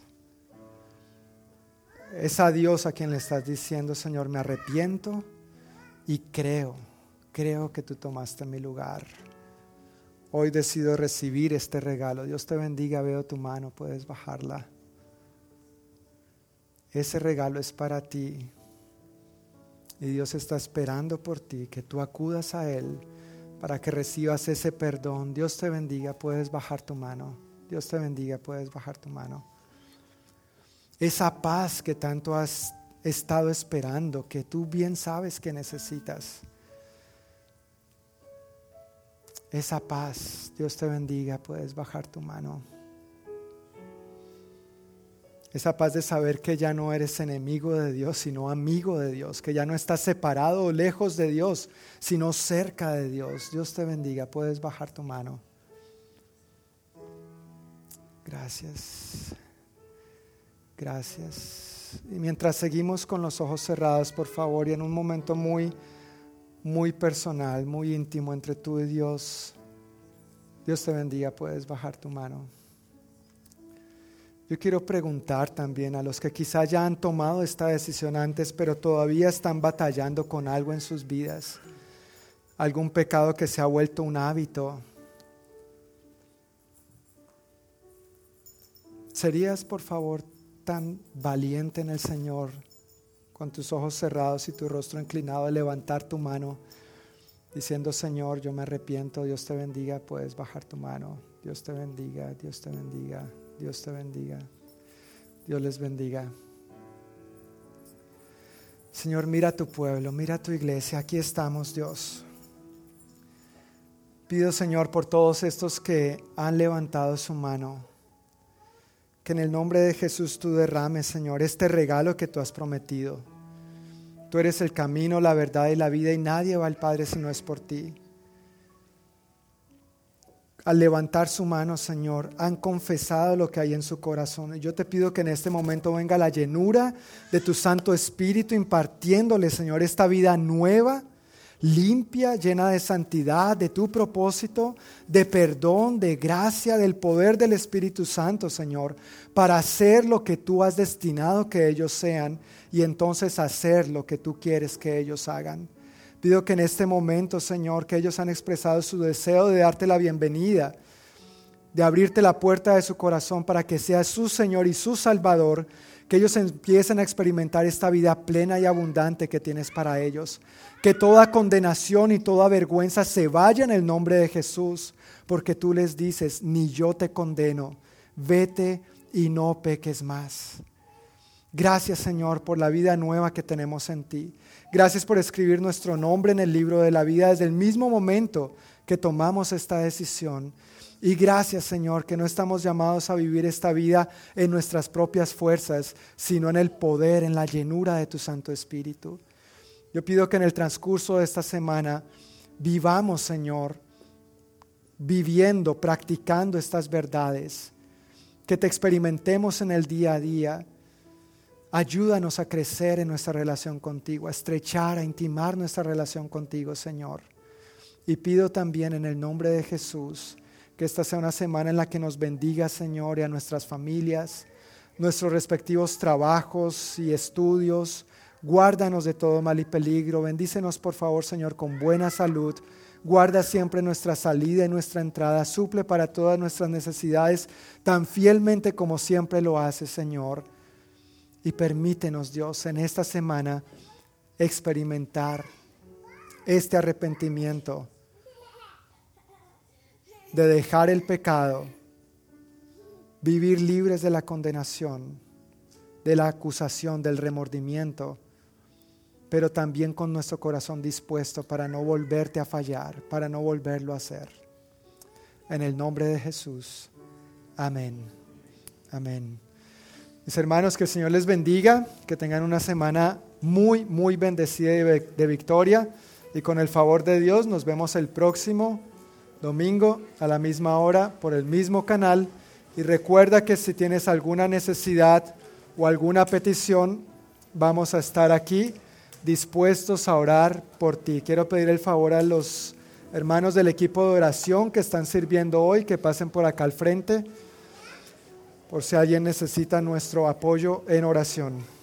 Es a Dios a quien le estás diciendo: Señor, me arrepiento y creo, creo que tú tomaste mi lugar. Hoy decido recibir este regalo. Dios te bendiga, veo tu mano, puedes bajarla. Ese regalo es para ti. Y Dios está esperando por ti, que tú acudas a Él para que recibas ese perdón. Dios te bendiga, puedes bajar tu mano. Dios te bendiga, puedes bajar tu mano. Esa paz que tanto has estado esperando, que tú bien sabes que necesitas. Esa paz, Dios te bendiga, puedes bajar tu mano. Esa paz de saber que ya no eres enemigo de Dios, sino amigo de Dios, que ya no estás separado o lejos de Dios, sino cerca de Dios. Dios te bendiga, puedes bajar tu mano. Gracias, gracias. Y mientras seguimos con los ojos cerrados, por favor, y en un momento muy Muy personal, muy íntimo entre tú y Dios. Dios te bendiga, puedes bajar tu mano. Yo quiero preguntar también a los que quizá ya han tomado esta decisión antes, pero todavía están batallando con algo en sus vidas. Algún pecado que se ha vuelto un hábito. ¿Serías, por favor, tan valiente en el Señor, con tus ojos cerrados y tu rostro inclinado, de levantar tu mano diciendo: Señor, yo me arrepiento? Dios te bendiga, puedes bajar tu mano. Dios te bendiga, Dios te bendiga, Dios te bendiga, Dios les bendiga. Señor, mira tu pueblo, mira tu iglesia, aquí estamos, Dios. Pido, Señor, por todos estos que han levantado su mano, que en el nombre de Jesús tú derrames, Señor, este regalo que tú has prometido. Tú eres el camino, la verdad y la vida, y nadie va al Padre si no es por ti. Al levantar su mano, Señor, han confesado lo que hay en su corazón. Y yo te pido que en este momento venga la llenura de tu Santo Espíritu, impartiéndole, Señor, esta vida nueva, limpia, llena de santidad, de tu propósito, de perdón, de gracia, del poder del Espíritu Santo, Señor, para hacer lo que tú has destinado que ellos sean, y entonces hacer lo que tú quieres que ellos hagan. Pido que en este momento, Señor, que ellos han expresado su deseo de darte la bienvenida, de abrirte la puerta de su corazón para que seas su Señor y su Salvador, que ellos empiecen a experimentar esta vida plena y abundante que tienes para ellos. Que toda condenación y toda vergüenza se vaya en el nombre de Jesús, porque tú les dices: ni yo te condeno, vete y no peques más. Gracias, Señor, por la vida nueva que tenemos en ti. Gracias por escribir nuestro nombre en el libro de la vida desde el mismo momento que tomamos esta decisión. Y gracias, Señor, que no estamos llamados a vivir esta vida en nuestras propias fuerzas, sino en el poder, en la llenura de tu Santo Espíritu. Yo pido que en el transcurso de esta semana vivamos, Señor, viviendo, practicando estas verdades, que te experimentemos en el día a día. Ayúdanos a crecer en nuestra relación contigo, a estrechar, a intimar nuestra relación contigo, Señor. Y pido también en el nombre de Jesús que esta sea una semana en la que nos bendigas, Señor, y a nuestras familias, nuestros respectivos trabajos y estudios. Guárdanos de todo mal y peligro. Bendícenos, por favor, Señor, con buena salud. Guarda siempre nuestra salida y nuestra entrada. Suple para todas nuestras necesidades tan fielmente como siempre lo haces, Señor. Y permítenos, Dios, en esta semana experimentar este arrepentimiento de dejar el pecado, vivir libres de la condenación, de la acusación, del remordimiento, pero también con nuestro corazón dispuesto para no volverte a fallar, para no volverlo a hacer. En el nombre de Jesús. Amén. Amén. Mis hermanos, que el Señor les bendiga, que tengan una semana muy, muy bendecida de victoria, y con el favor de Dios nos vemos el próximo domingo a la misma hora por el mismo canal. Y recuerda que si tienes alguna necesidad o alguna petición, vamos a estar aquí dispuestos a orar por ti. Quiero pedir el favor a los hermanos del equipo de oración que están sirviendo hoy, que pasen por acá al frente, por si alguien necesita nuestro apoyo en oración.